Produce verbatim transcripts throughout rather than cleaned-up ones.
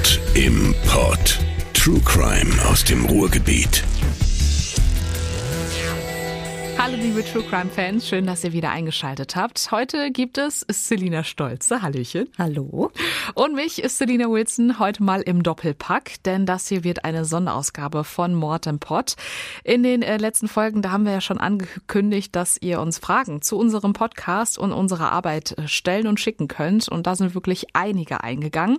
Mord im Pod. True Crime aus dem Ruhrgebiet. Hallo liebe True Crime Fans, schön, dass ihr wieder eingeschaltet habt. Heute gibt es Celina Stolze, hallöchen. Hallo. Und mich ist Selina Wilson heute mal im Doppelpack, denn das hier wird eine Sonderausgabe von Mord im Pod. In den äh, letzten Folgen, da haben wir ja schon angekündigt, dass ihr uns Fragen zu unserem Podcast und unserer Arbeit stellen und schicken könnt. Und da sind wirklich einige eingegangen.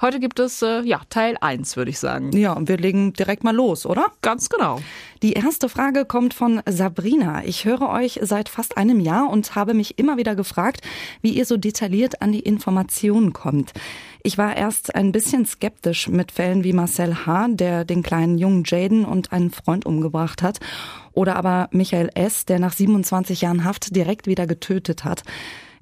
Heute gibt es äh, ja Teil eins, würde ich sagen. Ja, und wir legen direkt mal los, oder? Ganz genau. Die erste Frage kommt von Sabrina. Ich höre euch seit fast einem Jahr und habe mich immer wieder gefragt, wie ihr so detailliert an die Informationen kommt. Ich war erst ein bisschen skeptisch mit Fällen wie Marcel H., der den kleinen jungen Jayden und einen Freund umgebracht hat, oder aber Michael S., der nach siebenundzwanzig Jahren Haft direkt wieder getötet hat.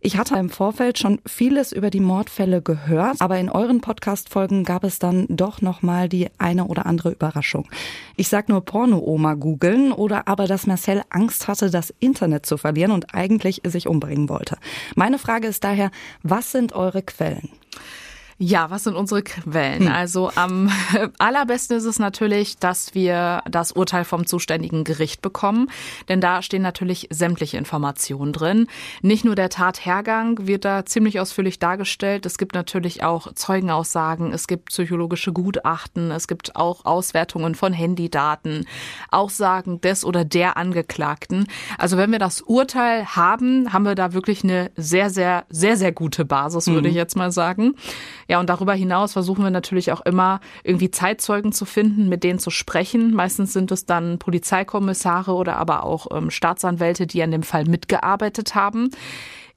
Ich hatte im Vorfeld schon vieles über die Mordfälle gehört, aber in euren Podcast-Folgen gab es dann doch nochmal die eine oder andere Überraschung. Ich sag nur Porno-Oma googeln oder aber, dass Marcel Angst hatte, das Internet zu verlieren und eigentlich sich umbringen wollte. Meine Frage ist daher, was sind eure Quellen? Ja, was sind unsere Quellen? Also am allerbesten ist es natürlich, dass wir das Urteil vom zuständigen Gericht bekommen, denn da stehen natürlich sämtliche Informationen drin. Nicht nur der Tathergang wird da ziemlich ausführlich dargestellt. Es gibt natürlich auch Zeugenaussagen, es gibt psychologische Gutachten, es gibt auch Auswertungen von Handydaten, Aussagen des oder der Angeklagten. Also wenn wir das Urteil haben, haben wir da wirklich eine sehr, sehr, sehr, sehr gute Basis, würde ich jetzt mal sagen. Ja, und darüber hinaus versuchen wir natürlich auch immer, irgendwie Zeitzeugen zu finden, mit denen zu sprechen. Meistens sind es dann Polizeikommissare oder aber auch ähm, Staatsanwälte, die an dem Fall mitgearbeitet haben,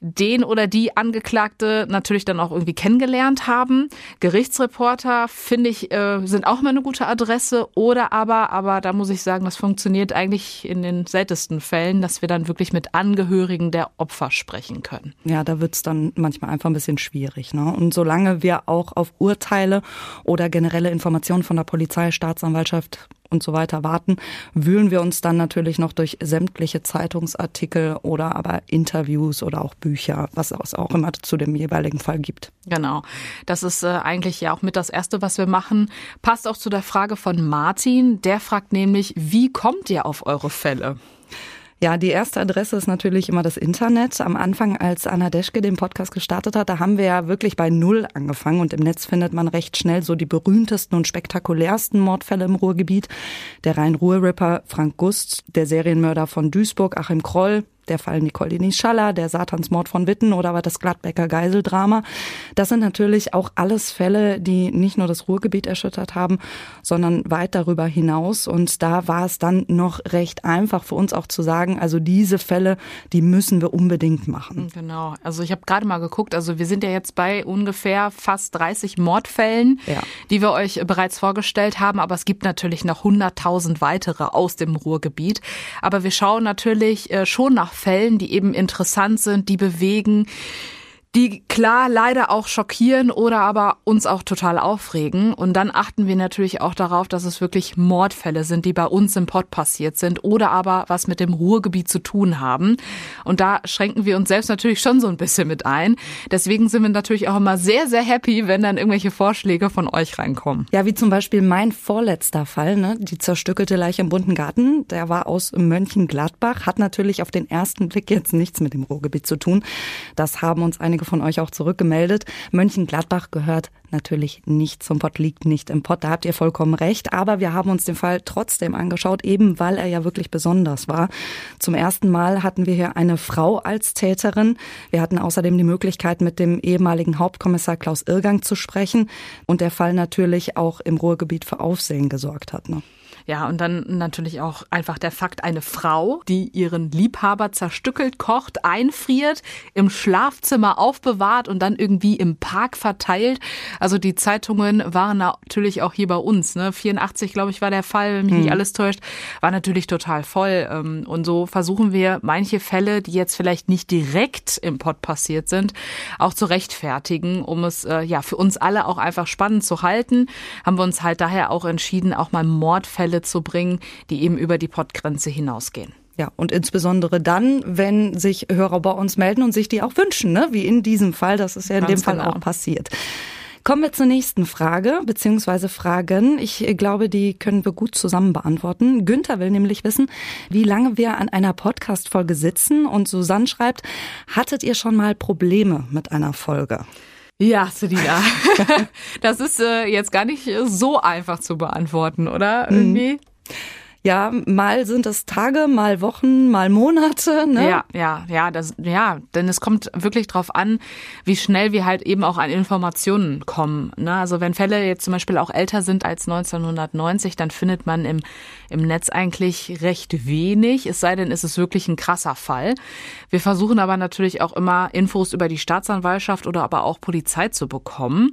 den oder die Angeklagte natürlich dann auch irgendwie kennengelernt haben. Gerichtsreporter, finde ich, äh, sind auch mal eine gute Adresse. Oder aber, aber da muss ich sagen, das funktioniert eigentlich in den seltensten Fällen, dass wir dann wirklich mit Angehörigen der Opfer sprechen können. Ja, da wird's dann manchmal einfach ein bisschen schwierig, ne? Und solange wir auch auf Urteile oder generelle Informationen von der Polizei, Staatsanwaltschaft und so weiter warten, wühlen wir uns dann natürlich noch durch sämtliche Zeitungsartikel oder aber Interviews oder auch Bücher, was es auch immer zu dem jeweiligen Fall gibt. Genau, das ist äh, eigentlich ja auch mit das Erste, was wir machen. Passt auch zu der Frage von Martin, der fragt nämlich, wie kommt ihr auf eure Fälle? Ja, die erste Adresse ist natürlich immer das Internet. Am Anfang, als Anna Deschke den Podcast gestartet hat, da haben wir ja wirklich bei Null angefangen. Und im Netz findet man recht schnell so die berühmtesten und spektakulärsten Mordfälle im Ruhrgebiet. Der Rhein-Ruhr-Ripper Frank Gust, der Serienmörder von Duisburg, Achim Kroll, der Fall Nicolini Schaller, der Satansmord von Witten oder aber das Gladbecker Geiseldrama. Das sind natürlich auch alles Fälle, die nicht nur das Ruhrgebiet erschüttert haben, sondern weit darüber hinaus. Und da war es dann noch recht einfach für uns auch zu sagen, also diese Fälle, die müssen wir unbedingt machen. Genau, also ich habe gerade mal geguckt, also wir sind ja jetzt bei ungefähr fast dreißig Mordfällen, ja, die wir euch bereits vorgestellt haben. Aber es gibt natürlich noch hunderttausend weitere aus dem Ruhrgebiet. Aber wir schauen natürlich schon nach Fällen, die eben interessant sind, die bewegen, die klar leider auch schockieren oder aber uns auch total aufregen. Und dann achten wir natürlich auch darauf, dass es wirklich Mordfälle sind, die bei uns im Pod passiert sind oder aber was mit dem Ruhrgebiet zu tun haben. Und da schränken wir uns selbst natürlich schon so ein bisschen mit ein. Deswegen sind wir natürlich auch immer sehr, sehr happy, wenn dann irgendwelche Vorschläge von euch reinkommen. Ja, wie zum Beispiel mein vorletzter Fall, ne? Die zerstückelte Leiche im Bunten Garten. Der war aus Mönchengladbach, hat natürlich auf den ersten Blick jetzt nichts mit dem Ruhrgebiet zu tun. Das haben uns einige von euch auch zurückgemeldet. Mönchengladbach gehört natürlich nicht zum Pod, liegt nicht im Pod. Da habt ihr vollkommen recht. Aber wir haben uns den Fall trotzdem angeschaut, eben weil er ja wirklich besonders war. Zum ersten Mal hatten wir hier eine Frau als Täterin. Wir hatten außerdem die Möglichkeit, mit dem ehemaligen Hauptkommissar Klaus Irrgang zu sprechen. Und der Fall natürlich auch im Ruhrgebiet für Aufsehen gesorgt hat, ne? Ja, und dann natürlich auch einfach der Fakt, eine Frau, die ihren Liebhaber zerstückelt, kocht, einfriert, im Schlafzimmer aufbewahrt und dann irgendwie im Park verteilt. Also die Zeitungen waren natürlich auch hier bei uns, ne? vierundachtzig, glaube ich, war der Fall, wenn mich hm. nicht alles täuscht, war natürlich total voll. Und so versuchen wir, manche Fälle, die jetzt vielleicht nicht direkt im Pod passiert sind, auch zu rechtfertigen, um es ja für uns alle auch einfach spannend zu halten. Haben wir uns halt daher auch entschieden, auch mal Mordfälle zu bringen, die eben über die Podgrenze hinausgehen. Ja, und insbesondere dann, wenn sich Hörer bei uns melden und sich die auch wünschen, ne? Wie in diesem Fall, das ist ja in Ganz dem Fall genau. auch passiert. Kommen wir zur nächsten Frage, beziehungsweise Fragen. Ich glaube, die können wir gut zusammen beantworten. Günther will nämlich wissen, wie lange wir an einer Podcast-Folge sitzen. Und Susanne schreibt, hattet ihr schon mal Probleme mit einer Folge? Ja, Selina. Das ist äh, jetzt gar nicht so einfach zu beantworten, oder? Irgendwie? Ja, mal sind es Tage, mal Wochen, mal Monate, ne? Ja, ja, ja, das, ja, denn es kommt wirklich drauf an, wie schnell wir halt eben auch an Informationen kommen, ne? Also wenn Fälle jetzt zum Beispiel auch älter sind als neunzehnhundertneunzig, dann findet man im, im Netz eigentlich recht wenig, es sei denn, es ist wirklich ein krasser Fall. Wir versuchen aber natürlich auch immer Infos über die Staatsanwaltschaft oder aber auch Polizei zu bekommen.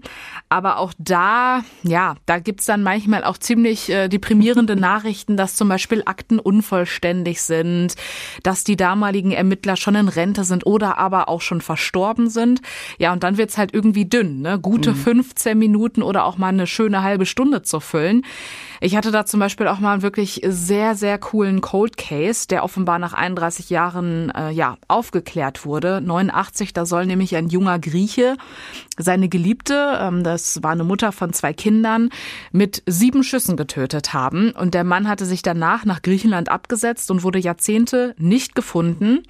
Aber auch da, ja, da gibt's dann manchmal auch ziemlich äh, deprimierende Nachrichten, dass zum Beispiel Akten unvollständig sind, dass die damaligen Ermittler schon in Rente sind oder aber auch schon verstorben sind. Ja, und dann wird's halt irgendwie dünn, ne? Gute mhm. fünfzehn Minuten oder auch mal eine schöne halbe Stunde zu füllen. Ich hatte da zum Beispiel auch mal einen wirklich sehr, sehr coolen Cold Case, der offenbar nach einunddreißig Jahren äh, ja aufgeklärt wurde. neunundachtzig, da soll nämlich ein junger Grieche seine Geliebte, ähm, das war eine Mutter von zwei Kindern, mit sieben Schüssen getötet haben. Und der Mann hatte sich danach nach Griechenland abgesetzt und wurde Jahrzehnte nicht gefunden.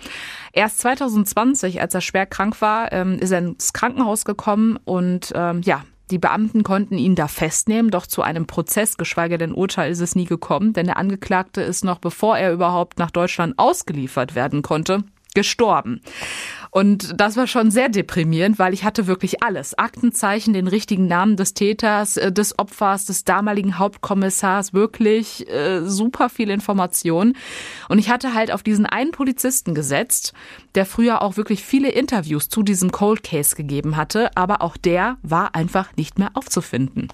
Erst zweitausendzwanzig, als er schwer krank war, ähm, ist er ins Krankenhaus gekommen und ähm, ja, die Beamten konnten ihn da festnehmen, doch zu einem Prozess, geschweige denn Urteil, ist es nie gekommen, denn der Angeklagte ist noch, bevor er überhaupt nach Deutschland ausgeliefert werden konnte, gestorben. Und das war schon sehr deprimierend, weil ich hatte wirklich alles. Aktenzeichen, den richtigen Namen des Täters, des Opfers, des damaligen Hauptkommissars, wirklich äh, super viel Information. Und ich hatte halt auf diesen einen Polizisten gesetzt, der früher auch wirklich viele Interviews zu diesem Cold Case gegeben hatte, aber auch der war einfach nicht mehr aufzufinden.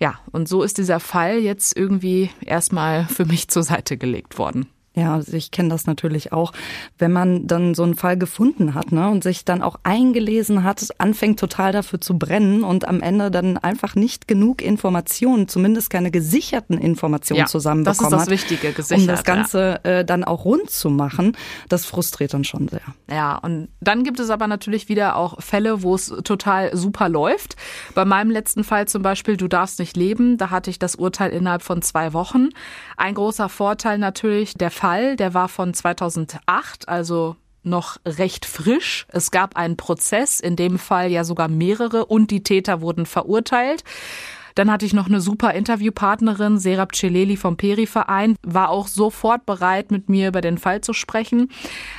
Ja, und so ist dieser Fall jetzt irgendwie erstmal für mich zur Seite gelegt worden. Ja, also ich kenne das natürlich auch, wenn man dann so einen Fall gefunden hat, ne, und sich dann auch eingelesen hat, anfängt total dafür zu brennen und am Ende dann einfach nicht genug Informationen, zumindest keine gesicherten Informationen ja, zusammenbekommen hat. Das ist das Wichtige, gesichert. Um das Ganze ja. äh, dann auch rund zu machen, das frustriert dann schon sehr. Ja, und dann gibt es aber natürlich wieder auch Fälle, wo es total super läuft. Bei meinem letzten Fall zum Beispiel, Du darfst nicht leben, da hatte ich das Urteil innerhalb von zwei Wochen. Ein großer Vorteil natürlich, der Fall Der war von zweitausendacht, also noch recht frisch. Es gab einen Prozess, in dem Fall ja sogar mehrere, und die Täter wurden verurteilt. Dann hatte ich noch eine super Interviewpartnerin, Serap Celeli vom Peri-Verein, war auch sofort bereit, mit mir über den Fall zu sprechen.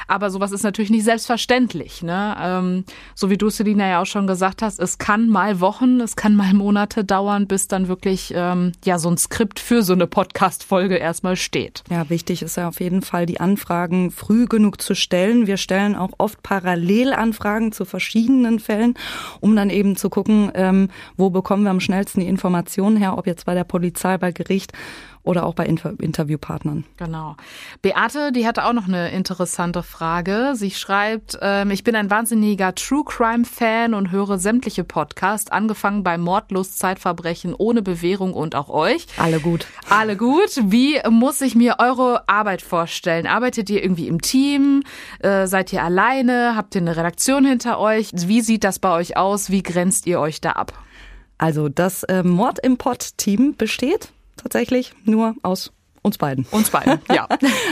Aber sowas ist natürlich nicht selbstverständlich, ne? Ähm, so wie du, Selina, ja auch schon gesagt hast, es kann mal Wochen, es kann mal Monate dauern, bis dann wirklich ähm, ja so ein Skript für so eine Podcast-Folge erstmal steht. Ja, wichtig ist ja auf jeden Fall, die Anfragen früh genug zu stellen. Wir stellen auch oft parallel Anfragen zu verschiedenen Fällen, um dann eben zu gucken, ähm, wo bekommen wir am schnellsten die Informationen her, ob jetzt bei der Polizei, bei Gericht oder auch bei Inter- Interviewpartnern. Genau. Beate, die hatte auch noch eine interessante Frage. Sie schreibt, ähm, ich bin ein wahnsinniger True-Crime-Fan und höre sämtliche Podcasts, angefangen bei Mordlust, Zeitverbrechen ohne Bewährung und auch euch. Alle gut. Alle gut. Wie muss ich mir eure Arbeit vorstellen? Arbeitet ihr irgendwie im Team? Äh, seid ihr alleine? Habt ihr eine Redaktion hinter euch? Wie sieht das bei euch aus? Wie grenzt ihr euch da ab? Also das äh, Mord im Pod-Team besteht tatsächlich nur aus uns beiden. Uns beiden, ja.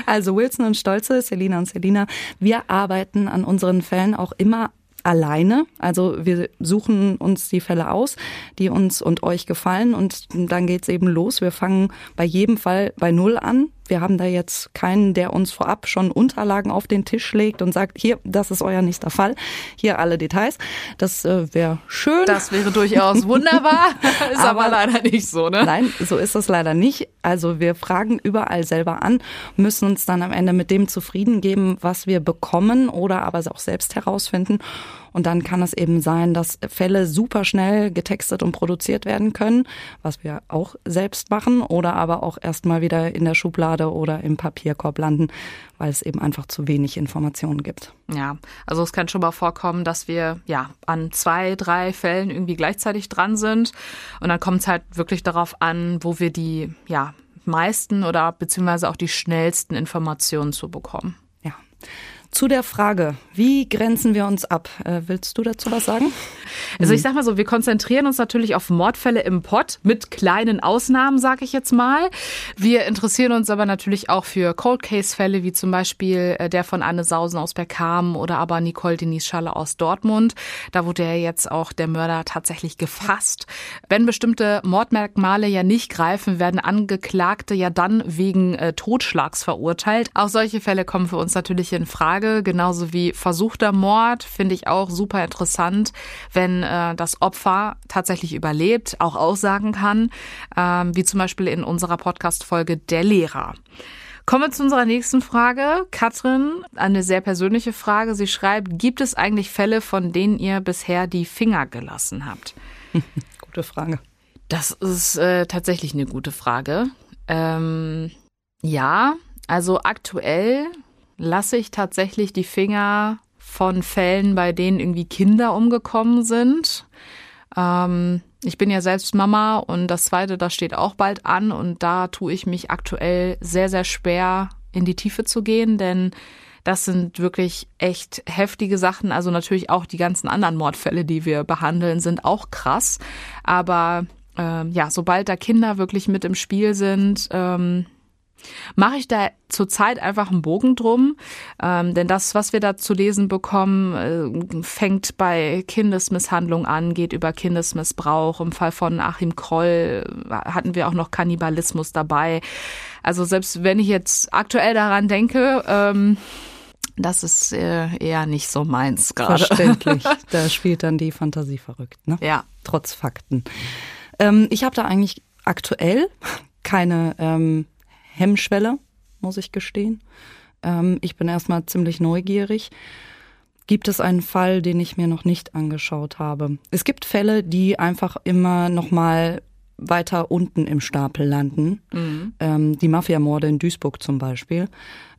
Also Wilson und Stolze, Celina und Celina. Wir arbeiten an unseren Fällen auch immer alleine. Also wir suchen uns die Fälle aus, die uns und euch gefallen, und dann geht's eben los. Wir fangen bei jedem Fall bei Null an. Wir haben da jetzt keinen, der uns vorab schon Unterlagen auf den Tisch legt und sagt, hier, das ist euer nächster Fall, hier alle Details. Das äh, wäre schön. Das wäre durchaus wunderbar, ist aber, aber leider nicht so, ne? Nein, so ist das leider nicht. Also wir fragen überall selber an, müssen uns dann am Ende mit dem zufrieden geben, was wir bekommen oder aber auch selbst herausfinden. Und dann kann es eben sein, dass Fälle super schnell getextet und produziert werden können, was wir auch selbst machen, oder aber auch erstmal wieder in der Schublade oder im Papierkorb landen, weil es eben einfach zu wenig Informationen gibt. Ja, also es kann schon mal vorkommen, dass wir ja an zwei, drei Fällen irgendwie gleichzeitig dran sind. Und dann kommt es halt wirklich darauf an, wo wir die ja meisten oder beziehungsweise auch die schnellsten Informationen zu bekommen. Ja. Zu der Frage, wie grenzen wir uns ab? Äh, willst du dazu was sagen? Also ich sag mal so, wir konzentrieren uns natürlich auf Mordfälle im Pott, mit kleinen Ausnahmen, sage ich jetzt mal. Wir interessieren uns aber natürlich auch für Cold-Case-Fälle, wie zum Beispiel äh, der von Anne Sausen aus Bergkamen oder aber Nicole Denise Schaller aus Dortmund. Da wurde ja jetzt auch der Mörder tatsächlich gefasst. Wenn bestimmte Mordmerkmale ja nicht greifen, werden Angeklagte ja dann wegen äh, Totschlags verurteilt. Auch solche Fälle kommen für uns natürlich in Frage. Genauso wie versuchter Mord, finde ich auch super interessant, wenn äh, das Opfer tatsächlich überlebt, auch aussagen kann, ähm, wie zum Beispiel in unserer Podcast-Folge Der Lehrer. Kommen wir zu unserer nächsten Frage. Katrin, eine sehr persönliche Frage. Sie schreibt, gibt es eigentlich Fälle, von denen ihr bisher die Finger gelassen habt? Gute Frage. Das ist äh, tatsächlich eine gute Frage. Ähm, ja, also aktuell lasse ich tatsächlich die Finger von Fällen, bei denen irgendwie Kinder umgekommen sind. Ähm, ich bin ja selbst Mama und das Zweite, das steht auch bald an. Und da tue ich mich aktuell sehr, sehr schwer, in die Tiefe zu gehen, denn das sind wirklich echt heftige Sachen. Also natürlich auch die ganzen anderen Mordfälle, die wir behandeln, sind auch krass. Aber ähm, ja, sobald da Kinder wirklich mit im Spiel sind, ähm, mache ich da zurzeit einfach einen Bogen drum, ähm, denn das, was wir da zu lesen bekommen, äh, fängt bei Kindesmisshandlung an, geht über Kindesmissbrauch. Im Fall von Achim Kroll hatten wir auch noch Kannibalismus dabei. Also selbst wenn ich jetzt aktuell daran denke, ähm, das ist äh, eher nicht so meins gerade. Verständlich, da spielt dann die Fantasie verrückt, ne? Ja. Trotz Fakten. Ähm, ich habe da eigentlich aktuell keine ähm, Hemmschwelle, muss ich gestehen. Ähm, ich bin erstmal ziemlich neugierig. Gibt es einen Fall, den ich mir noch nicht angeschaut habe? Es gibt Fälle, die einfach immer noch mal weiter unten im Stapel landen. Mhm. Ähm, die Mafiamorde in Duisburg zum Beispiel.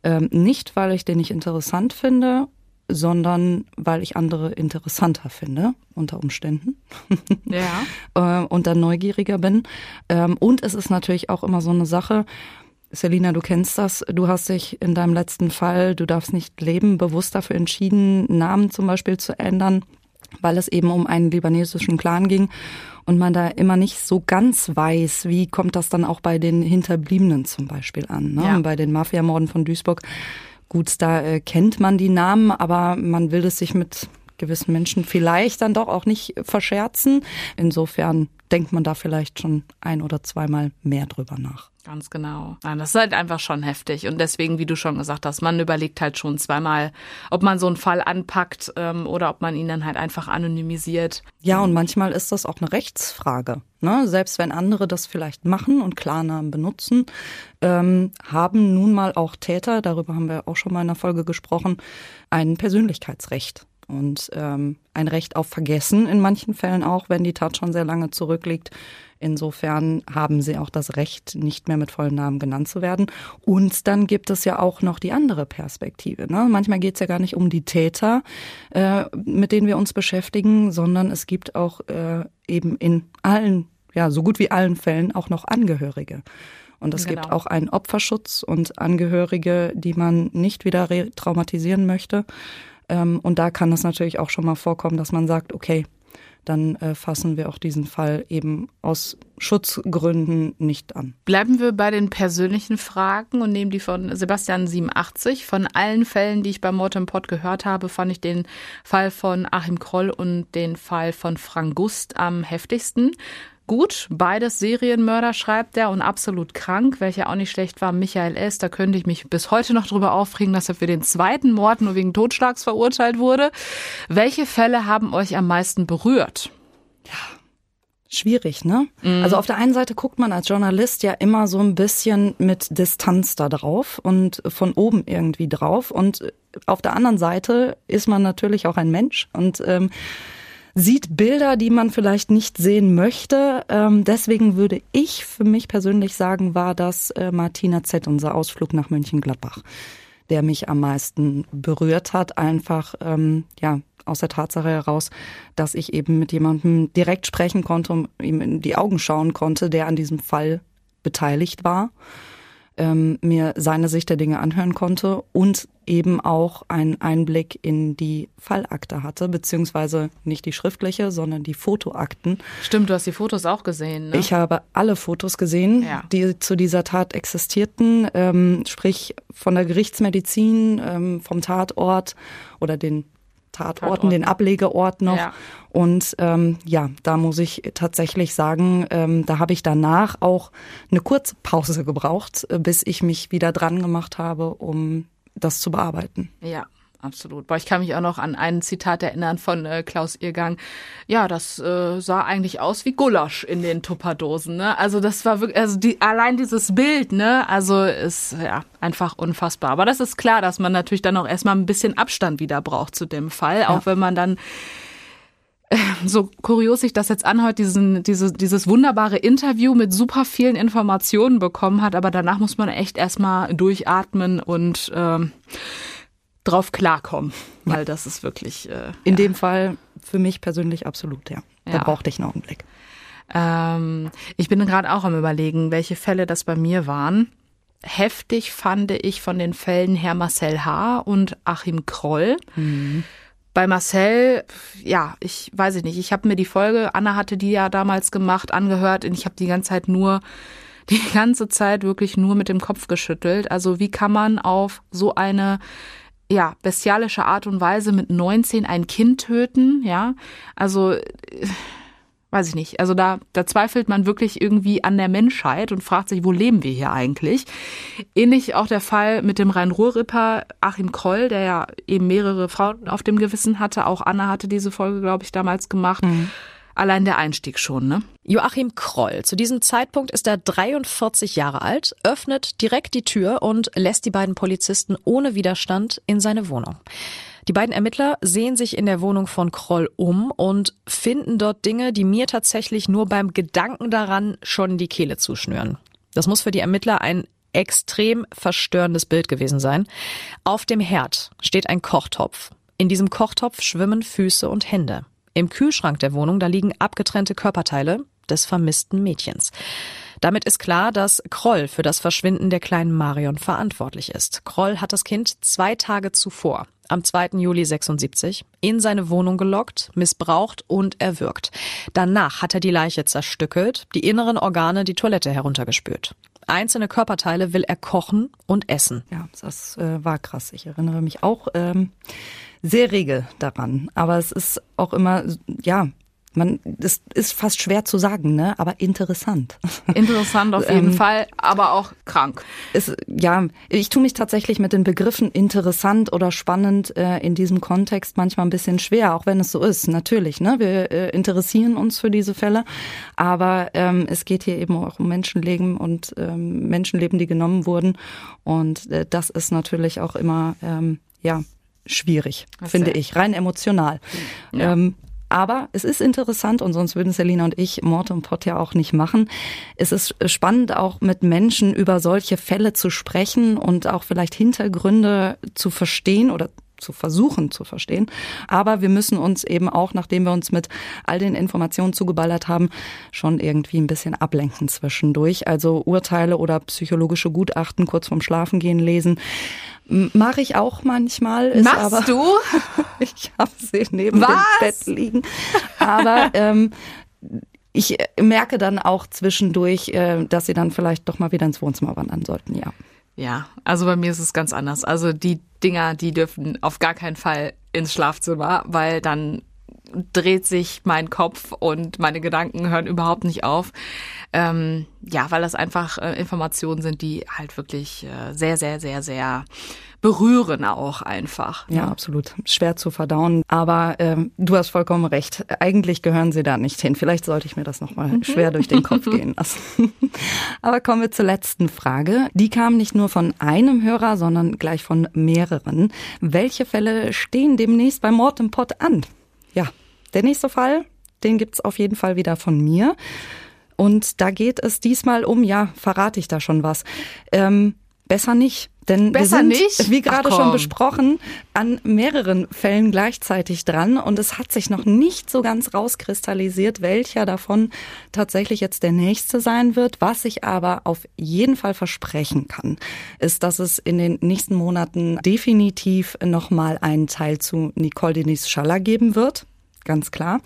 Ähm, nicht, weil ich den nicht interessant finde, sondern weil ich andere interessanter finde, unter Umständen. Ja. äh, und dann neugieriger bin. Ähm, und es ist natürlich auch immer so eine Sache, Selina, du kennst das, du hast dich in deinem letzten Fall, du darfst nicht leben, bewusst dafür entschieden, Namen zum Beispiel zu ändern, weil es eben um einen libanesischen Clan ging und man da immer nicht so ganz weiß, wie kommt das dann auch bei den Hinterbliebenen zum Beispiel an, ne? Ja. Bei den Mafiamorden von Duisburg, gut, da äh, kennt man die Namen, aber man will es sich mit gewissen Menschen vielleicht dann doch auch nicht verscherzen. Insofern denkt man da vielleicht schon ein- oder zweimal mehr drüber nach. Ganz genau. Das ist halt einfach schon heftig. Und deswegen, wie du schon gesagt hast, man überlegt halt schon zweimal, ob man so einen Fall anpackt ähm, oder ob man ihn dann halt einfach anonymisiert. Ja, und manchmal ist das auch eine Rechtsfrage, ne? Selbst wenn andere das vielleicht machen und Klarnamen benutzen, ähm, haben nun mal auch Täter, darüber haben wir auch schon mal in einer Folge gesprochen, ein Persönlichkeitsrecht. Und ähm, ein Recht auf Vergessen in manchen Fällen auch, wenn die Tat schon sehr lange zurückliegt. Insofern haben sie auch das Recht, nicht mehr mit vollen Namen genannt zu werden. Und dann gibt es ja auch noch die andere Perspektive, ne? Manchmal geht es ja gar nicht um die Täter, äh, mit denen wir uns beschäftigen, sondern es gibt auch äh, eben in allen, ja so gut wie allen Fällen auch noch Angehörige. Und es genau. gibt auch einen Opferschutz und Angehörige, die man nicht wieder retraumatisieren möchte. Und da kann es natürlich auch schon mal vorkommen, dass man sagt, okay, dann äh, fassen wir auch diesen Fall eben aus Schutzgründen nicht an. Bleiben wir bei den persönlichen Fragen und nehmen die von Sebastian siebenundachtzig. Von allen Fällen, die ich bei Mord im Pott gehört habe, fand ich den Fall von Achim Kroll und den Fall von Frank Gust am heftigsten. Gut, beides Serienmörder, schreibt er, und absolut krank, welcher auch nicht schlecht war, Michael S. Da könnte ich mich bis heute noch drüber aufregen, dass er für den zweiten Mord nur wegen Totschlags verurteilt wurde. Welche Fälle haben euch am meisten berührt? Ja, schwierig, ne? Mhm. Also auf der einen Seite guckt man als Journalist ja immer so ein bisschen mit Distanz da drauf und von oben irgendwie drauf. Und auf der anderen Seite ist man natürlich auch ein Mensch und ähm, sieht Bilder, die man vielleicht nicht sehen möchte. Ähm, deswegen würde ich für mich persönlich sagen, war das äh, Martina Z., unser Ausflug nach Mönchengladbach, der mich am meisten berührt hat. Einfach ähm, ja aus der Tatsache heraus, dass ich eben mit jemandem direkt sprechen konnte und ihm in die Augen schauen konnte, der an diesem Fall beteiligt war. ähm, mir seine Sicht der Dinge anhören konnte und eben auch einen Einblick in die Fallakte hatte, beziehungsweise nicht die schriftliche, sondern die Fotoakten. Stimmt, du hast die Fotos auch gesehen, ne? Ich habe alle Fotos gesehen, ja. die zu dieser Tat existierten, ähm, sprich von der Gerichtsmedizin, ähm, vom Tatort oder den Tatorten, Tatorten, den Ablegeort noch. Ja. Und ähm, ja, da muss ich tatsächlich sagen, ähm, da habe ich danach auch eine kurze Pause gebraucht, bis ich mich wieder dran gemacht habe, um das zu bearbeiten. Ja, absolut. Boah, ich kann mich auch noch an ein Zitat erinnern von äh, Klaus Irrgang. Ja, das äh, sah eigentlich aus wie Gulasch in den Tupperdosen. Ne? Also das war wirklich, also die, allein dieses Bild, ne, also ist ja einfach unfassbar. Aber das ist klar, dass man natürlich dann auch erstmal ein bisschen Abstand wieder braucht zu dem Fall, ja. Auch wenn man dann, so kurios sich das jetzt anhört, diesen, diese, dieses wunderbare Interview mit super vielen Informationen bekommen hat, aber danach muss man echt erstmal durchatmen und ähm, drauf klarkommen, weil das ist wirklich... Äh, In ja. dem Fall für mich persönlich absolut, ja. Da ja. brauchte ich einen Augenblick. Ähm, ich bin gerade auch am Überlegen, welche Fälle das bei mir waren. Heftig fand ich von den Fällen Herr Marcel H. und Achim Kroll. Mhm. Bei Marcel, ja, ich weiß ich nicht, ich habe mir die Folge, Anna hatte die ja damals gemacht, angehört und ich habe die ganze Zeit nur, die ganze Zeit wirklich nur mit dem Kopf geschüttelt. Also wie kann man auf so eine, ja, bestialische Art und Weise mit neunzehn ein Kind töten, ja, also weiß ich nicht, also da, da zweifelt man wirklich irgendwie an der Menschheit und fragt sich, wo leben wir hier eigentlich? Ähnlich auch der Fall mit dem Rhein-Ruhr-Ripper Achim Kroll, der ja eben mehrere Frauen auf dem Gewissen hatte. Auch Anna hatte diese Folge, glaube ich, damals gemacht. Mhm. Allein der Einstieg schon, ne? Joachim Kroll, zu diesem Zeitpunkt ist er dreiundvierzig Jahre alt, öffnet direkt die Tür und lässt die beiden Polizisten ohne Widerstand in seine Wohnung. Die beiden Ermittler sehen sich in der Wohnung von Kroll um und finden dort Dinge, die mir tatsächlich nur beim Gedanken daran schon die Kehle zuschnüren. Das muss für die Ermittler ein extrem verstörendes Bild gewesen sein. Auf dem Herd steht ein Kochtopf. In diesem Kochtopf schwimmen Füße und Hände. Im Kühlschrank der Wohnung, da liegen abgetrennte Körperteile des vermissten Mädchens. Damit ist klar, dass Kroll für das Verschwinden der kleinen Marion verantwortlich ist. Kroll hat das Kind zwei Tage zuvor, am zweiten Juli sechsundsiebzig, in seine Wohnung gelockt, missbraucht und erwürgt. Danach hat er die Leiche zerstückelt, die inneren Organe, die Toilette heruntergespült. Einzelne Körperteile will er kochen und essen. Ja, das äh, war krass. Ich erinnere mich auch ähm, sehr rege daran. Aber es ist auch immer, ja... Man, das ist fast schwer zu sagen, ne? Aber interessant. Interessant auf jeden ähm, Fall, aber auch krank. Ist, ja, ich tue mich tatsächlich mit den Begriffen interessant oder spannend äh, in diesem Kontext manchmal ein bisschen schwer, auch wenn es so ist. Natürlich, ne? Wir äh, interessieren uns für diese Fälle, aber ähm, es geht hier eben auch um Menschenleben und ähm, Menschenleben, die genommen wurden. Und äh, das ist natürlich auch immer, ähm, ja, schwierig, das finde ja. ich, rein emotional. Ja. Ähm, Aber es ist interessant und sonst würden Selina und ich Mord und Pod ja auch nicht machen. Es ist spannend, auch mit Menschen über solche Fälle zu sprechen und auch vielleicht Hintergründe zu verstehen oder zu versuchen zu verstehen. Aber wir müssen uns eben auch, nachdem wir uns mit all den Informationen zugeballert haben, schon irgendwie ein bisschen ablenken zwischendurch. Also Urteile oder psychologische Gutachten kurz vorm Schlafengehen lesen. Mache ich auch manchmal. Ist Machst aber, du? Ich habe sie neben Was? dem Bett liegen. Aber ähm, ich merke dann auch zwischendurch, äh, dass sie dann vielleicht doch mal wieder ins Wohnzimmer wandern sollten, ja. Ja, also bei mir ist es ganz anders. Also die Dinger, die dürfen auf gar keinen Fall ins Schlafzimmer, weil dann dreht sich mein Kopf und meine Gedanken hören überhaupt nicht auf. Ähm, ja, weil das einfach äh, Informationen sind, die halt wirklich äh, sehr, sehr, sehr, sehr berühren auch einfach. Ja, ja, absolut. Schwer zu verdauen. Aber ähm, du hast vollkommen recht. Eigentlich gehören sie da nicht hin. Vielleicht sollte ich mir das nochmal mhm. schwer durch den Kopf gehen lassen. Aber kommen wir zur letzten Frage. Die kam nicht nur von einem Hörer, sondern gleich von mehreren. Welche Fälle stehen demnächst bei Mord im Pod an? Ja, der nächste Fall, den gibt's auf jeden Fall wieder von mir. Und da geht es diesmal um, ja, verrate ich da schon was, ähm, Besser nicht. Denn Besser wir sind, nicht? wie gerade schon besprochen, an mehreren Fällen gleichzeitig dran. Und es hat sich noch nicht so ganz rauskristallisiert, welcher davon tatsächlich jetzt der nächste sein wird. Was ich aber auf jeden Fall versprechen kann, ist, dass es in den nächsten Monaten definitiv nochmal einen Teil zu Nicole Denise Schaller geben wird. Ganz klar.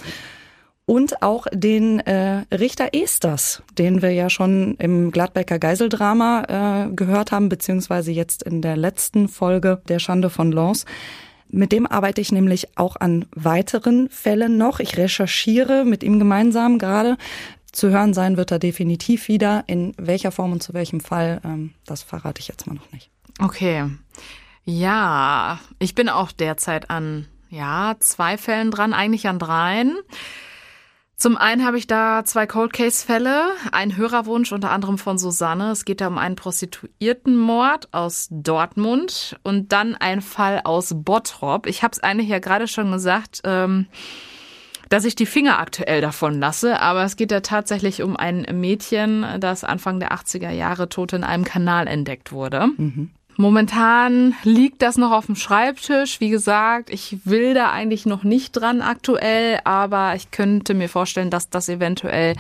Und auch den äh, Richter Esters, den wir ja schon im Gladbecker Geiseldrama äh, gehört haben, beziehungsweise jetzt in der letzten Folge der Schande von Lanz. Mit dem arbeite ich nämlich auch an weiteren Fällen noch. Ich recherchiere mit ihm gemeinsam gerade. Zu hören sein wird er definitiv wieder. In welcher Form und zu welchem Fall, ähm, das verrate ich jetzt mal noch nicht. Okay. Ja, ich bin auch derzeit an ja, zwei Fällen dran, eigentlich an dreien. Zum einen habe ich da zwei Cold-Case-Fälle, einen Hörerwunsch unter anderem von Susanne. Es geht da um einen Prostituiertenmord aus Dortmund und dann ein Fall aus Bottrop. Ich habe es eigentlich ja gerade schon gesagt, dass ich die Finger aktuell davon lasse, aber es geht da tatsächlich um ein Mädchen, das Anfang der achtziger Jahre tot in einem Kanal entdeckt wurde. Mhm. Momentan liegt das noch auf dem Schreibtisch. Wie gesagt, ich will da eigentlich noch nicht dran aktuell, aber ich könnte mir vorstellen, dass das eventuell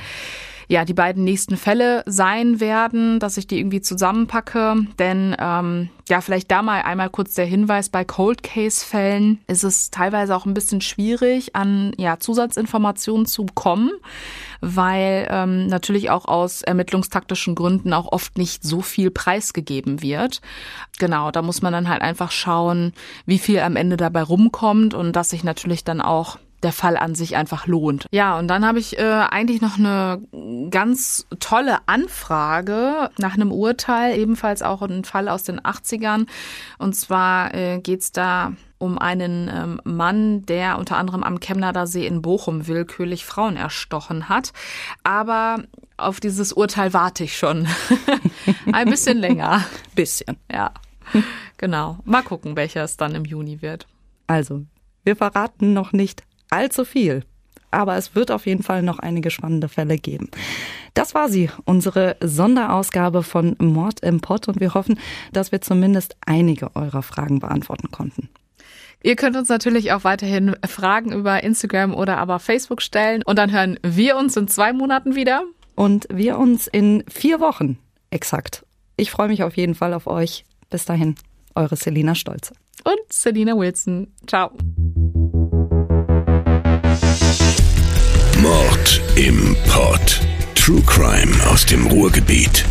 ja die beiden nächsten Fälle sein werden, dass ich die irgendwie zusammenpacke. Denn ähm, ja, vielleicht da mal einmal kurz der Hinweis, bei Cold-Case-Fällen ist es teilweise auch ein bisschen schwierig, an ja, Zusatzinformationen zu kommen, weil ähm, natürlich auch aus ermittlungstaktischen Gründen auch oft nicht so viel preisgegeben wird. Genau, da muss man dann halt einfach schauen, wie viel am Ende dabei rumkommt und dass sich natürlich dann auch der Fall an sich einfach lohnt. Ja, und dann habe ich äh, eigentlich noch eine ganz tolle Anfrage nach einem Urteil, ebenfalls auch ein Fall aus den achtzigern. Und zwar äh, geht's da um einen ähm, Mann, der unter anderem am Kemnader See in Bochum willkürlich Frauen erstochen hat. Aber auf dieses Urteil warte ich schon ein bisschen länger. Bisschen. Ja, genau. Mal gucken, welcher es dann im Juni wird. Also, wir verraten noch nicht allzu viel. Aber es wird auf jeden Fall noch einige spannende Fälle geben. Das war sie, unsere Sonderausgabe von Mord im Pod. Und wir hoffen, dass wir zumindest einige eurer Fragen beantworten konnten. Ihr könnt uns natürlich auch weiterhin Fragen über Instagram oder aber Facebook stellen. Und dann hören wir uns in zwei Monaten wieder. Und wir uns in vier Wochen. Exakt. Ich freue mich auf jeden Fall auf euch. Bis dahin, eure Celina Stolze. Und Selina Wilson. Ciao. Mord im Pod. True Crime aus dem Ruhrgebiet.